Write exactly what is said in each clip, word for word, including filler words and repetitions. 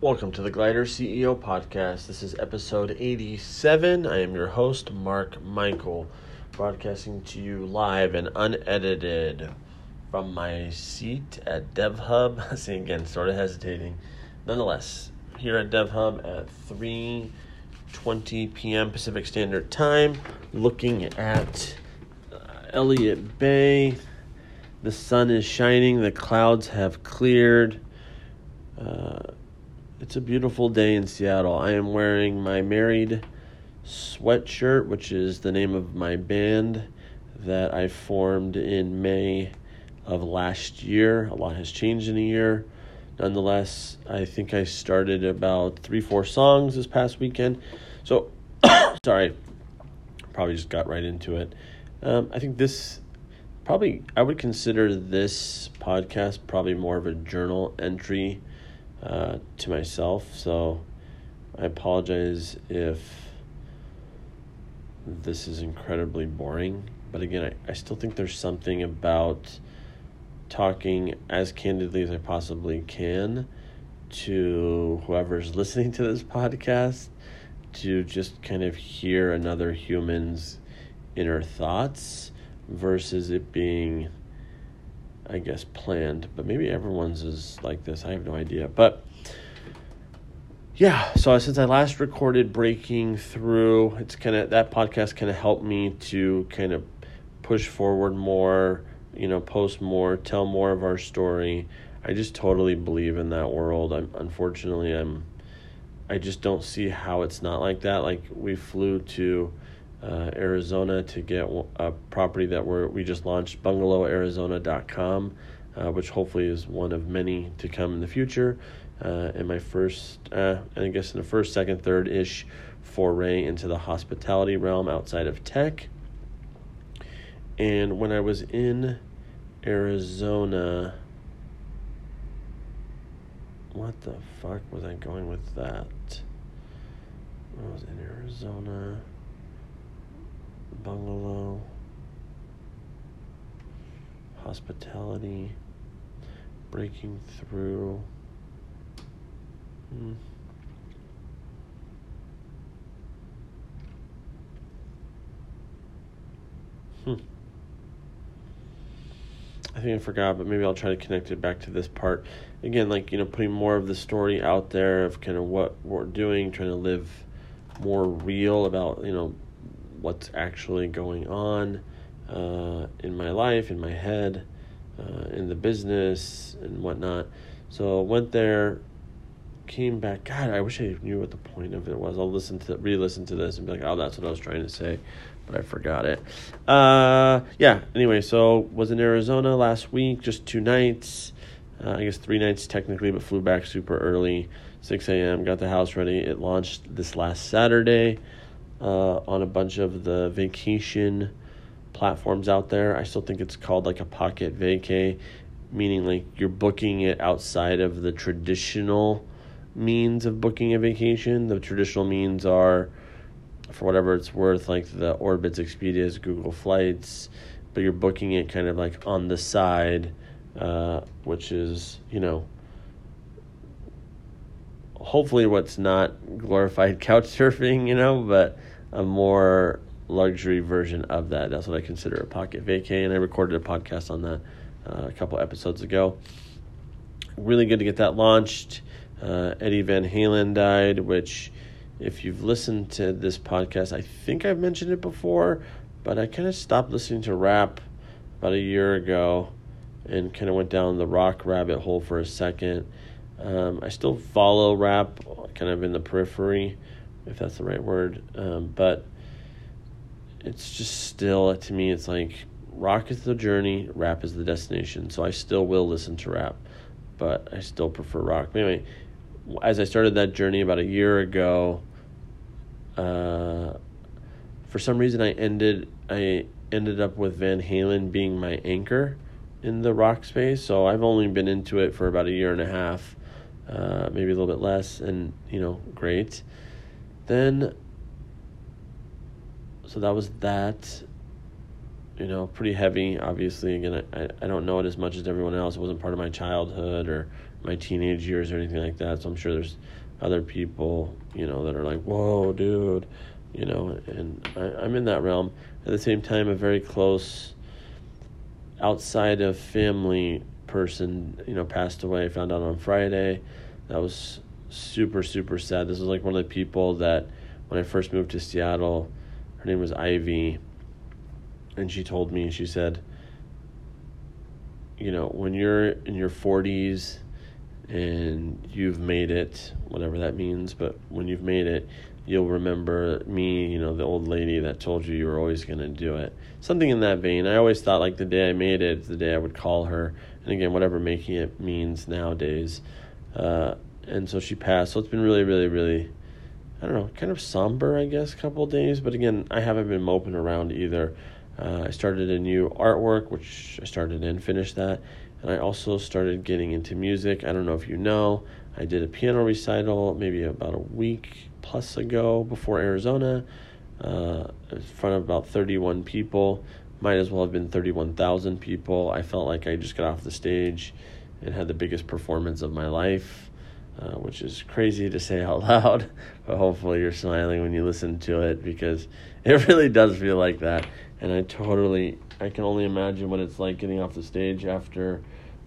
Welcome to the Glider C E O Podcast. This is episode eighty-seven. I am your host, Mark Michael, broadcasting to you live and unedited from my seat at DevHub. See, again, sort of hesitating. Nonetheless, here at DevHub at three twenty p.m. Pacific Standard Time, looking at uh, Elliott Bay. The sun is shining. The clouds have cleared. Uh... It's a beautiful day in Seattle. I am wearing my Married sweatshirt, which is the name of my band that I formed in May of last year. A lot has changed in a year. Nonetheless, I think I started about three, four songs this past weekend. So, sorry, probably just got right into it. Um, I think this probably, I would consider this podcast probably more of a journal entry Uh, to myself, so I apologize if this is incredibly boring, but again, I, I still think there's something about talking as candidly as I possibly can to whoever's listening to this podcast, to just kind of hear another human's inner thoughts versus it being, I guess, planned, but maybe everyone's is like this. I have no idea. But yeah, so since I last recorded Breaking Through, it's kind of, that podcast kind of helped me to kind of push forward more, you know, post more, tell more of our story. I just totally believe in that world. I'm unfortunately, I'm, I just don't see how it's not like that. Like, we flew to Uh, Arizona to get a property that we're, we just launched, bungalow arizona dot com, uh, which hopefully is one of many to come in the future. Uh, and my first, uh, I guess in the first, second, third-ish foray into the hospitality realm outside of tech. And when I was in Arizona, what the fuck was I going with that? I was in Arizona... Bungalow, hospitality, Breaking Through. Hmm. hmm. I think I forgot, but maybe I'll try to connect it back to this part. Again, like, you know, putting more of the story out there of kind of what we're doing, trying to live more real about, you know, what's actually going on uh, in my life, in my head, uh, in the business and whatnot. So went there, came back. God, I wish I knew what the point of it was. I'll listen to re-listen to this and be like, oh, that's what I was trying to say, but I forgot it. Uh, yeah. Anyway, so was in Arizona last week, just two nights. Uh, I guess three nights technically, but flew back super early, six a.m. Got the house ready. It launched this last Saturday. Uh, on a bunch of the vacation platforms out there. I still think it's called like a pocket vacay, meaning like you're booking it outside of the traditional means of booking a vacation. The traditional means are, for whatever it's worth, like the Orbitz, Expedias, Google Flights, but you're booking it kind of like on the side, uh, which is, you know, hopefully what's not glorified couch surfing, you know, but a more luxury version of that. That's what I consider a pocket vacay, and I recorded a podcast on that uh, a couple episodes ago. Really good to get that launched. Uh, Eddie Van Halen died, which, if you've listened to this podcast, I think I've mentioned it before, but I kind of stopped listening to rap about a year ago and kind of went down the rock rabbit hole for a second. Um, I still follow rap kind of in the periphery, if that's the right word. Um, but it's just still, to me, it's like rock is the journey, rap is the destination. So I still will listen to rap, but I still prefer rock. But anyway, as I started that journey about a year ago, uh, for some reason I ended, I ended up with Van Halen being my anchor in the rock space. So I've only been into it for about a year and a half. Uh, maybe a little bit less, and, you know, great. Then, so that was that, you know, pretty heavy, obviously. Again, I, I don't know it as much as everyone else. It wasn't part of my childhood or my teenage years or anything like that. So I'm sure there's other people, you know, that are like, whoa, dude, you know, and I, I'm in that realm. At the same time, a very close outside of family person, you know, passed away. I found out on Friday. That was super, super sad. This was like one of the people that when I first moved to Seattle, her name was Ivy, and she told me, she said, you know, when you're in your forties and you've made it, whatever that means, but when you've made it, you'll remember me, you know, the old lady that told you you were always going to do it. Something in that vein. I always thought, like, the day I made it, the day I would call her. And again, whatever making it means nowadays. Uh, and so she passed. So it's been really, really, really, I don't know, kind of somber, I guess, a couple of days. But again, I haven't been moping around either. Uh, I started a new artwork, which I started and finished that. And I also started getting into music. I don't know if you know, I did a piano recital maybe about a week plus ago before Arizona, uh, in front of about thirty-one people. Might as well have been thirty-one thousand people. I felt like I just got off the stage and had the biggest performance of my life, uh, which is crazy to say out loud, but hopefully you're smiling when you listen to it, because it really does feel like that. And I totally, I can only imagine what it's like getting off the stage after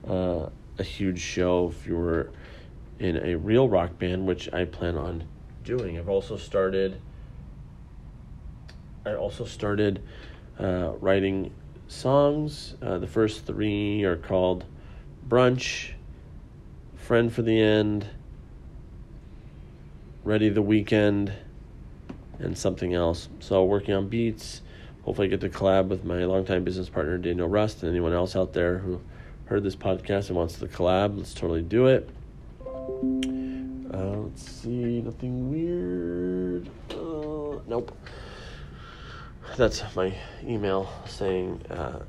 uh, a huge show if you were in a real rock band, which I plan on doing. I've also started, I also started uh, writing songs. Uh, the first three are called Brunch, Friend for the End, Ready the Weekend, and something else. So working on beats. Hopefully I get to collab with my longtime business partner, Daniel Rust, and anyone else out there who heard this podcast and wants to collab. Let's totally do it. Uh, let's see. Nothing weird. Uh, nope. That's my email saying, uh,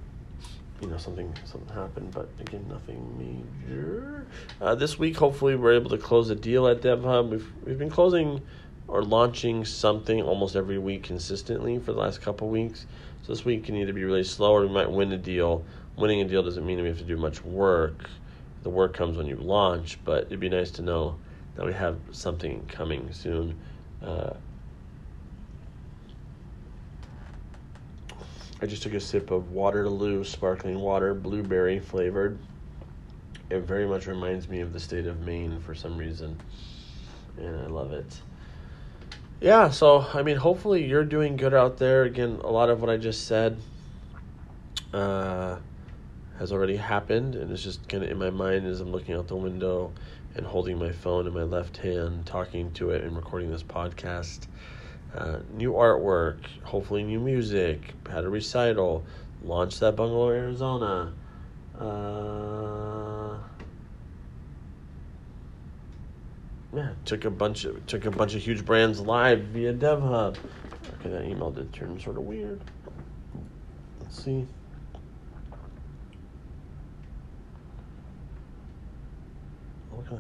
you know, something something happened, but again, nothing major. Uh, this week, hopefully, we're able to close a deal at DevHub. We've, we've been closing or launching something almost every week consistently for the last couple weeks. So this week can either be really slow or we might win a deal. Winning a deal doesn't mean we have to do much work. The work comes when you launch, but it'd be nice to know that we have something coming soon. Uh, I just took a sip of Waterloo sparkling water, blueberry flavored. It very much reminds me of the state of Maine for some reason, and I love it. Yeah, so, I mean, hopefully you're doing good out there. Again, a lot of what I just said uh, has already happened, and it's just kind of in my mind as I'm looking out the window and holding my phone in my left hand, talking to it and recording this podcast. Uh, new artwork, hopefully new music, had a recital, launched that Bungalow, Arizona. Uh... Yeah, took a bunch of took a bunch of huge brands live via DevHub. Okay, that email did turn sort of weird. Let's see. Okay.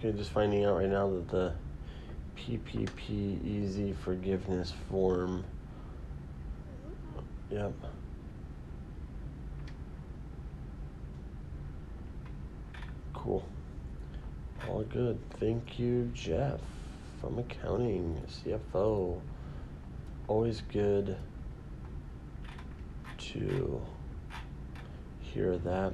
Okay, just finding out right now that the P P P easy forgiveness form. Yep. Cool. All good. Thank you, Jeff, from accounting, C F O. Always good to hear that.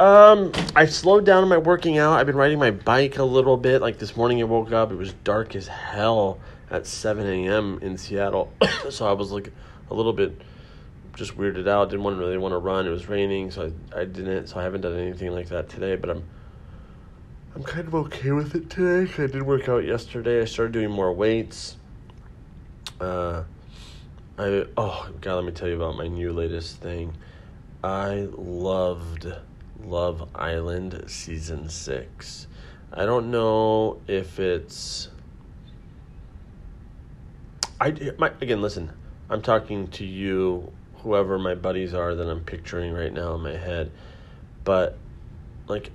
Um, I slowed down on my working out. I've been riding my bike a little bit. Like this morning I woke up, it was dark as hell at seven a.m. in Seattle. So I was like a little bit just weirded out, didn't want to really want to run. It was raining, so I, I didn't, so I haven't done anything like that today, but I'm I'm kind of okay with it today, because I did work out yesterday. I started doing more weights. Uh, I oh, God, let me tell you about my new latest thing. I loved Love Island Season six. I don't know if it's... I, my, again, listen, I'm talking to you, whoever my buddies are that I'm picturing right now in my head. But, like,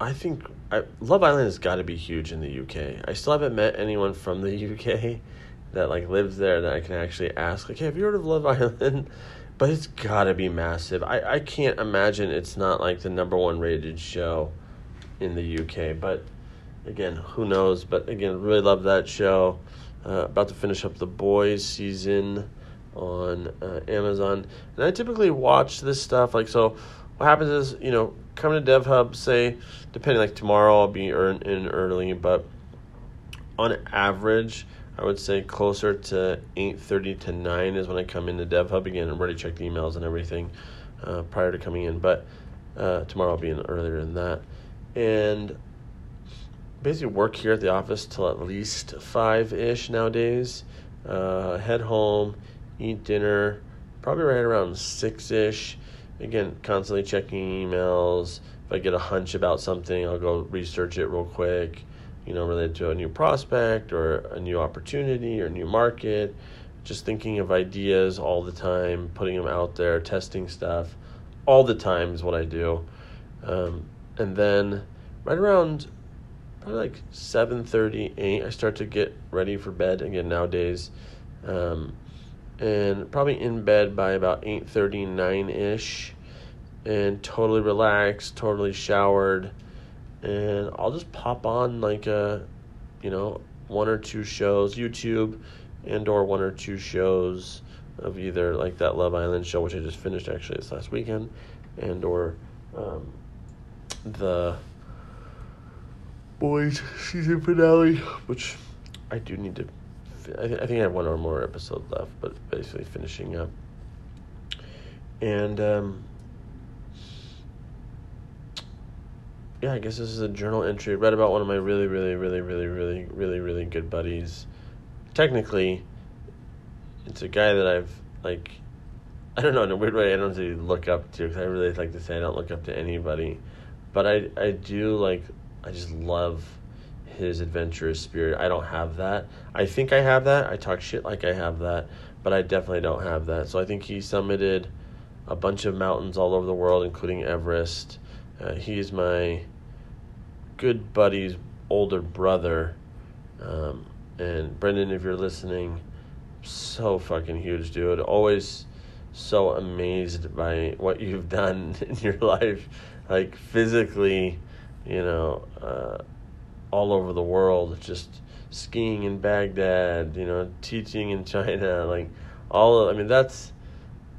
I think I, Love Island has got to be huge in the U K. I still haven't met anyone from the U K that like lives there that I can actually ask, like, hey, have you heard of Love Island? But it's gotta be massive. I, I can't imagine it's not like the number one rated show in the U K. But again, who knows? But again, really love that show. Uh, about to finish up The Boys season on uh, Amazon. And I typically watch this stuff. Like, so what happens is, you know, coming to DevHub, say, depending, like tomorrow I'll be in early, but on average, I would say closer to eight thirty to nine is when I come into DevHub. Again, I've already checked emails and everything uh, prior to coming in, but uh, tomorrow I'll be in earlier than that. And basically work here at the office till at least five-ish nowadays. Uh, head home, eat dinner, probably right around six-ish. Again, constantly checking emails. If I get a hunch about something, I'll go research it real quick, you know, related to a new prospect or a new opportunity or new market. Just thinking of ideas all the time, putting them out there, testing stuff all the time is what I do. Um, and then right around probably like seven thirty, eight, I start to get ready for bed again nowadays. Um, and probably in bed by about eight thirty, nine-ish, and totally relaxed, totally showered. And I'll just pop on like a, you know, one or two shows, YouTube, and or one or two shows of either like that Love Island show, which I just finished actually this last weekend, and or um, the Boys season finale, which I do need to, I, th- I think I have one or more episode left, but basically finishing up. And um yeah, I guess this is a journal entry. I read about one of my really, really, really, really, really, really, really good buddies. Technically, it's a guy that I've, like, I don't know, in a weird way, I don't really look up to, because I really like to say I don't look up to anybody. But I, I do, like, I just love his adventurous spirit. I don't have that. I think I have that. I talk shit like I have that, but I definitely don't have that. So I think he summited a bunch of mountains all over the world, including Everest. Uh, he's my good buddy's older brother, um, and Brendan, if you're listening, so fucking huge, dude. Always so amazed by what you've done in your life, like physically, you know, uh, all over the world, just skiing in Baghdad, you know, teaching in China, like all of, I mean, that's,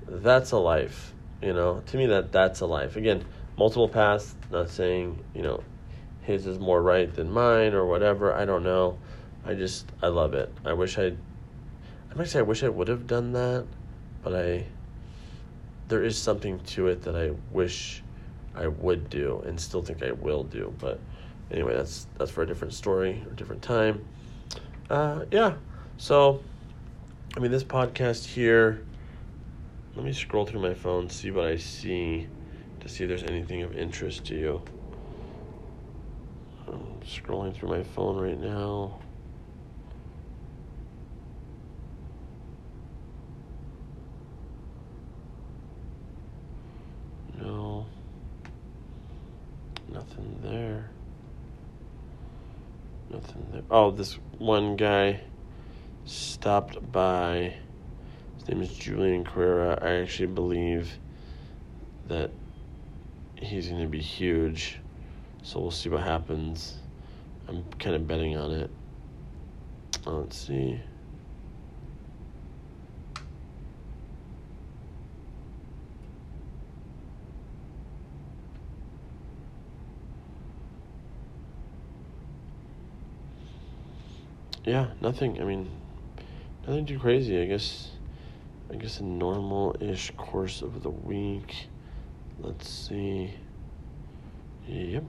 that's a life, you know, to me that that's a life. Again, multiple paths, not saying, you know, his is more right than mine or whatever. I don't know. I just, I love it. I wish I, I might say I wish I would have done that, but I, there is something to it that I wish I would do and still think I will do. But anyway, that's, that's for a different story or different time. Uh, yeah. So, I mean, this podcast here, let me scroll through my phone, see what I see, to see if there's anything of interest to you. I'm scrolling through my phone right now. No. Nothing there. Nothing there. Oh, this one guy stopped by. His name is Julian Carrera. I actually believe that he's going to be huge, so we'll see what happens. I'm kind of betting on it. Let's see. Yeah, nothing. I mean, nothing too crazy. I guess, I guess a normal-ish course of the week. Let's see. Yep.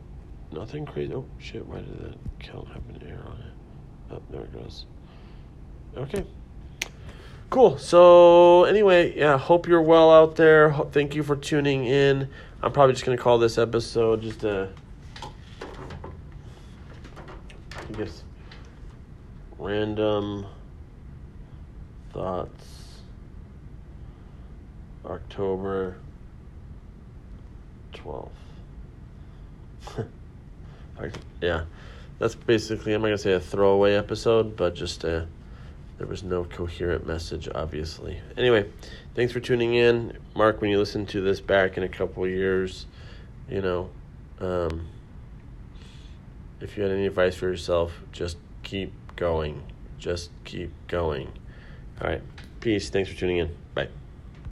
Nothing crazy. Oh, shit. Why did that count have an error on it? Oh, there it goes. Okay. Cool. So, anyway, yeah, hope you're well out there. Ho- thank you for tuning in. I'm probably just going to call this episode just a, I guess, random thoughts. October twelfth. Yeah, that's basically, I'm not going to say a throwaway episode, but just a There was no coherent message, obviously. Anyway, thanks for tuning in. Mark, when you listen to this back in a couple years, you know, um, if you had any advice for yourself, just keep going. Just keep going. All right. Peace. Thanks for tuning in. Bye.